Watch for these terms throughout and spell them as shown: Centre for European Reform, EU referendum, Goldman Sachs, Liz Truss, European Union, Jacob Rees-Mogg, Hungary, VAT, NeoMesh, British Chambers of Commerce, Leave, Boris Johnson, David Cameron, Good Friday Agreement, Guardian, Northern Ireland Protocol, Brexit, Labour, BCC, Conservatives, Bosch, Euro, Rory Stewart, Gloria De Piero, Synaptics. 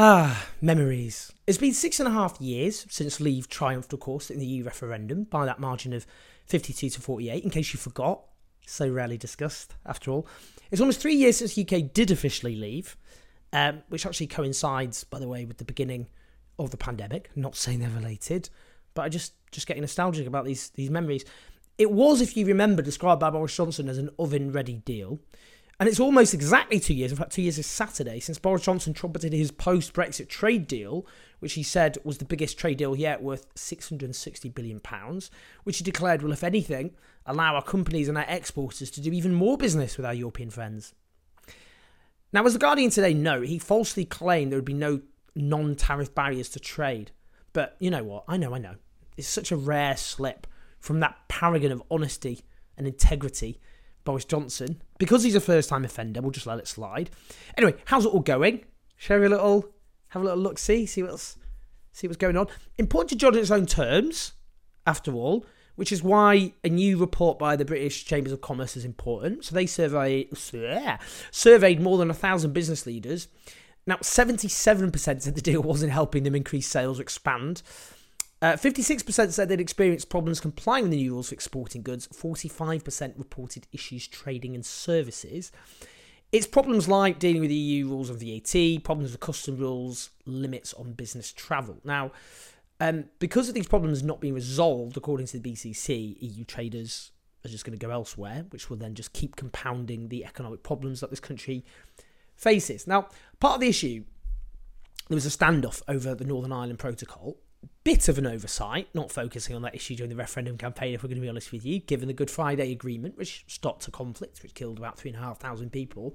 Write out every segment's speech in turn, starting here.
Ah, memories. It's been 6.5 years since Leave triumphed, of course, in the EU referendum by that margin of 52 to 48, in case you forgot. So rarely discussed, after all. It's almost 3 years since the UK did officially leave, which actually coincides, by the way, with the beginning of the pandemic. Not saying they're related, but I just getting nostalgic about these memories. It was, if you remember, described by Boris Johnson as an oven-ready deal. And it's almost exactly 2 years, in fact 2 years this Saturday, since Boris Johnson trumpeted his post-Brexit trade deal, which he said was the biggest trade deal yet, worth £660 billion, which he declared will, if anything, allow our companies and our exporters to do even more business with our European friends. Now, as the Guardian today note, he falsely claimed there would be no non-tariff barriers to trade. But you know what? I know. It's such a rare slip from that paragon of honesty and integrity, Boris Johnson. Because he's a first-time offender, we'll just let it slide. Anyway, how's it all going? Shall we have a little look-see, see what's going on? Important to judge on its own terms, after all, which is why a new report by the British Chambers of Commerce is important. So they surveyed more than 1,000 business leaders. Now, 77% said the deal wasn't helping them increase sales or expand. 56% said they'd experienced problems complying with the new rules for exporting goods. 45% reported issues trading and services. It's problems like dealing with EU rules on VAT, problems with custom rules, limits on business travel. Now, because of these problems not being resolved, according to the BCC, EU traders are just going to go elsewhere, which will then just keep compounding the economic problems that this country faces. Now, part of the issue, there was a standoff over the Northern Ireland Protocol. Bit of an oversight, not focusing on that issue during the referendum campaign, if we're going to be honest with you, given the Good Friday Agreement, which stopped a conflict, which killed about 3,500 people,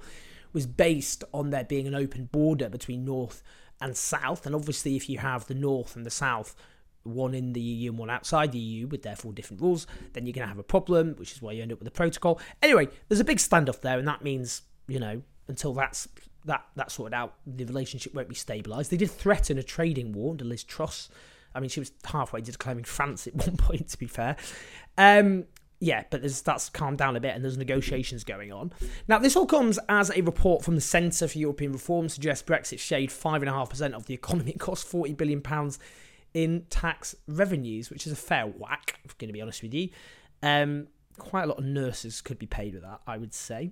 was based on there being an open border between North and South. And obviously, if you have the North and the South, one in the EU and one outside the EU, with therefore different rules, then you're going to have a problem, which is why you end up with a protocol. Anyway, there's a big standoff there, and that means, you know, until that's sorted out, the relationship won't be stabilised. They did threaten a trading war under Liz Truss. I mean, she was halfway to declaring France at one point, to be fair. But that's calmed down a bit and there's negotiations going on. Now, this all comes as a report from the Centre for European Reform suggests Brexit shaved 5.5% of the economy and cost £40 billion in tax revenues, which is a fair whack, if I'm going to be honest with you. Quite a lot of nurses could be paid with that, I would say.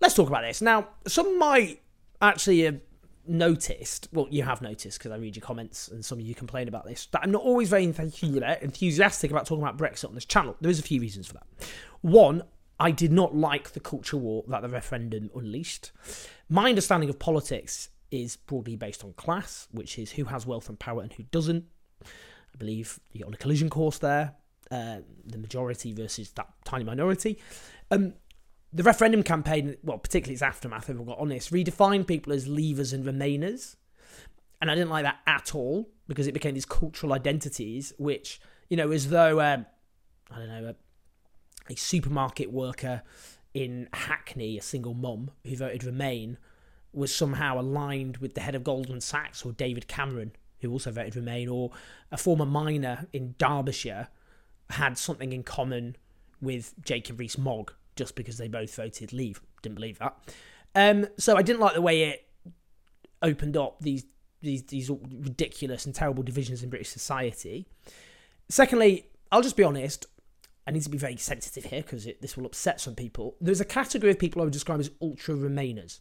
Let's talk about this. Now, some might actually have noticed, well, you have noticed because I read your comments and some of you complain about this, that I'm not always very enthusiastic about talking about Brexit on this channel. There is a few reasons for that. One, I did not like the culture war that the referendum unleashed. My understanding of politics is broadly based on class, which is who has wealth and power and who doesn't. I believe you're on a collision course there, the majority versus that tiny minority. The referendum campaign, well, particularly its aftermath, if we're honest, redefined people as leavers and remainers. And I didn't like that at all, because it became these cultural identities, which, you know, as though, a supermarket worker in Hackney, a single mum who voted Remain, was somehow aligned with the head of Goldman Sachs or David Cameron, who also voted Remain, or a former miner in Derbyshire had something in common with Jacob Rees-Mogg, just because they both voted Leave. Didn't believe that. So I didn't like the way it opened up these ridiculous and terrible divisions in British society. Secondly, I'll just be honest, I need to be very sensitive here because this will upset some people. There's a category of people I would describe as ultra Remainers.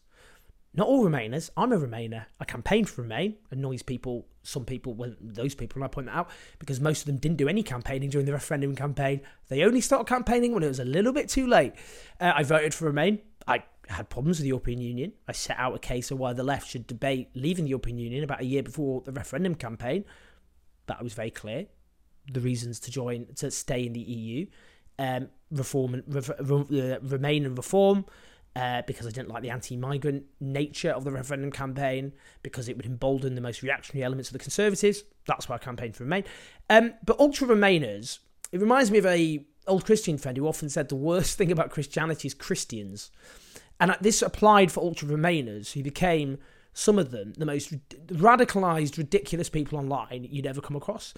Not all Remainers. I'm a Remainer. I campaigned for Remain. Annoys people, some people, well, those people, and I point that out, because most of them didn't do any campaigning during the referendum campaign. They only started campaigning when it was a little bit too late. I voted for Remain. I had problems with the European Union. I set out a case of why the left should debate leaving the European Union about a year before the referendum campaign. That was very clear. The reasons to stay in the EU, Remain and reform. because I didn't like the anti-migrant nature of the referendum campaign, because it would embolden the most reactionary elements of the Conservatives. That's why I campaigned for Remain. But ultra-Remainers, it reminds me of an old Christian friend who often said the worst thing about Christianity is Christians. And this applied for ultra-Remainers, who became, some of them, the most radicalised, ridiculous people online you'd ever come across.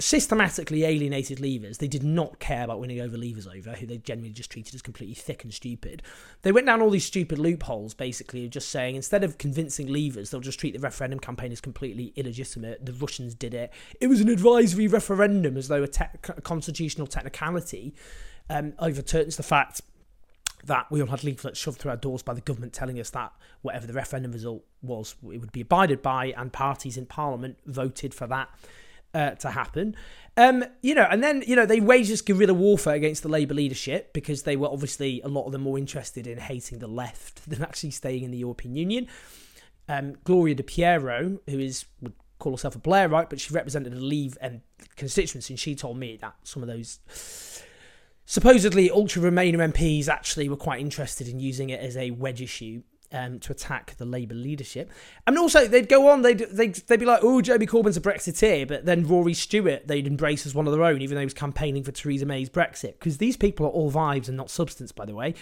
Systematically alienated Leavers. They did not care about winning over Leavers over, who they generally just treated as completely thick and stupid. They went down all these stupid loopholes, basically, of just saying, instead of convincing Leavers, they'll just treat the referendum campaign as completely illegitimate. The Russians did it. It was an advisory referendum, as though a constitutional technicality overturns the fact that we all had leaflets shoved through our doors by the government telling us that whatever the referendum result was, it would be abided by, and parties in Parliament voted for that to happen. And then, they waged this guerrilla warfare against the Labour leadership, because they were obviously, a lot of them, more interested in hating the left than actually staying in the European Union. Gloria De Piero, who would call herself a Blairite, but she represented a Leave constituency, and she told me that some of those supposedly ultra-Remainer MPs actually were quite interested in using it as a wedge issue to attack the Labour leadership. And also, they'd go on, they'd be like, oh, Jeremy Corbyn's a Brexiteer, but then Rory Stewart they'd embrace as one of their own, even though he was campaigning for Theresa May's Brexit. Because these people are all vibes and not substance, by the way.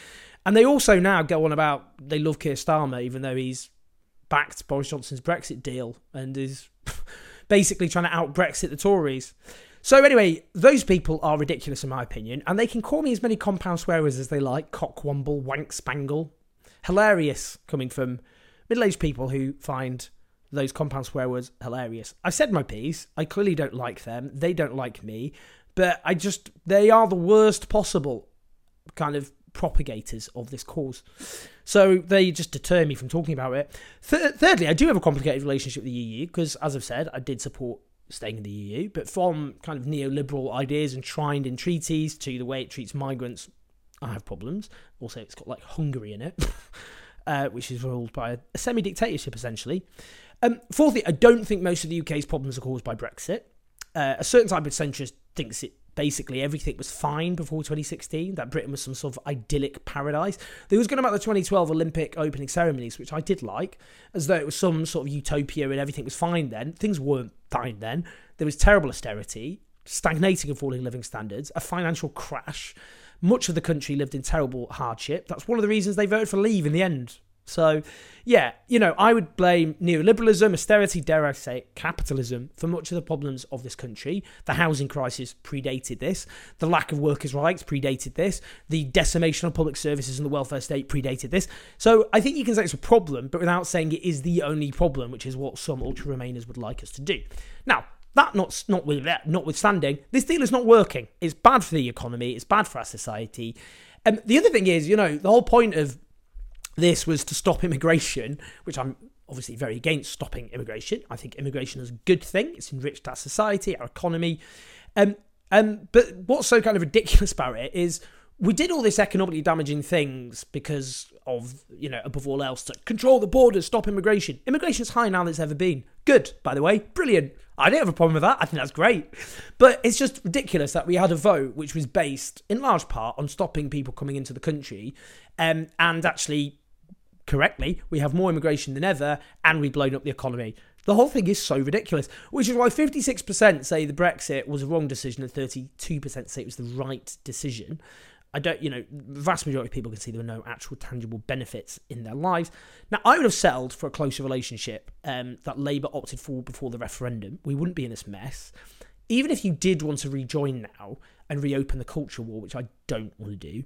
And they also now go on about they love Keir Starmer, even though he's backed Boris Johnson's Brexit deal and is basically trying to out-Brexit the Tories. So anyway, those people are ridiculous in my opinion, and they can call me as many compound swearers as they like, cockwomble, wank spangle. Hilarious, coming from middle-aged people who find those compound swear words hilarious. I've said my piece, I clearly don't like them, they don't like me, but they are the worst possible kind of propagators of this cause. So they just deter me from talking about it. Thirdly, I do have a complicated relationship with the EU, because as I've said, I did support staying in the EU, but from kind of neoliberal ideas enshrined in treaties to the way it treats migrants, I have problems. Also, it's got like Hungary in it, which is ruled by a semi-dictatorship, essentially. Fourthly, I don't think most of the UK's problems are caused by Brexit. A certain type of centrist thinks it basically everything was fine before 2016, that Britain was some sort of idyllic paradise. There was going about the 2012 Olympic opening ceremonies, which I did like, as though it was some sort of utopia and everything was fine then. Things weren't fine then. There was terrible austerity, stagnating and falling living standards, a financial crash. Much of the country lived in terrible hardship. That's one of the reasons they voted for Leave in the end. So, yeah, I would blame neoliberalism, austerity, dare I say, capitalism for much of the problems of this country. The housing crisis predated this. The lack of workers' rights predated this. The decimation of public services and the welfare state predated this. So I think you can say it's a problem, but without saying it is the only problem, which is what some ultra-Remainers would like us to do. Now, that notwithstanding, this deal is not working. It's bad for the economy. It's bad for our society. And the other thing is, the whole point of this was to stop immigration, which I'm obviously very against stopping immigration. I think immigration is a good thing. It's enriched our society, our economy. But what's so kind of ridiculous about it is we did all this economically damaging things because of, above all else, to control the borders, stop immigration. Immigration's high now than it's ever been. Good, by the way. Brilliant. I don't have a problem with that. I think that's great. But it's just ridiculous that we had a vote which was based in large part on stopping people coming into the country and actually, correctly, we have more immigration than ever and we've blown up the economy. The whole thing is so ridiculous, which is why 56% say the Brexit was a wrong decision and 32% say it was the right decision. I don't, the vast majority of people can see there were no actual tangible benefits in their lives. Now, I would have settled for a closer relationship that Labour opted for before the referendum. We wouldn't be in this mess. Even if you did want to rejoin now and reopen the culture war, which I don't want to do,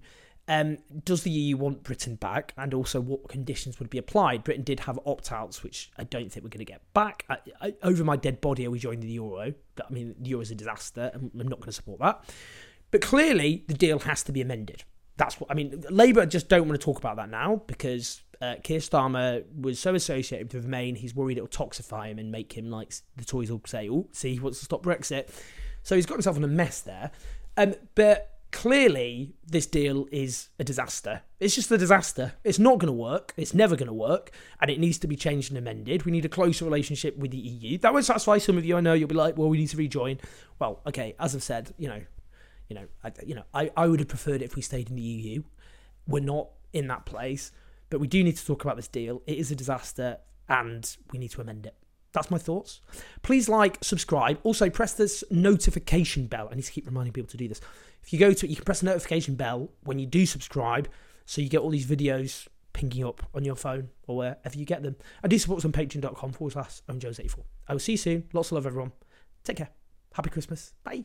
does the EU want Britain back? And also, what conditions would be applied? Britain did have opt-outs, which I don't think we're going to get back. Over my dead body, are we joining the Euro? I mean, the Euro is a disaster, and I'm not going to support that. But clearly, the deal has to be amended. That's what I mean. Labour just don't want to talk about that now because Keir Starmer was so associated with Remain, he's worried it'll toxify him and make him like the Tories will say, oh, see, he wants to stop Brexit. So he's got himself in a mess there. But clearly, this deal is a disaster. It's just a disaster. It's not going to work. It's never going to work. And it needs to be changed and amended. We need a closer relationship with the EU. That would satisfy some of you. I know you'll be like, well, we need to rejoin. Well, okay, as I've said, I would have preferred it if we stayed in the EU. We're not in that place. But we do need to talk about this deal. It is a disaster and we need to amend it. That's my thoughts. Please like, subscribe. Also, press this notification bell. I need to keep reminding people to do this. If you go to it, you can press the notification bell when you do subscribe, so you get all these videos pinging up on your phone or wherever you get them. I do support us on patreon.com/OwenJones84. I will see you soon. Lots of love, everyone. Take care. Happy Christmas. Bye.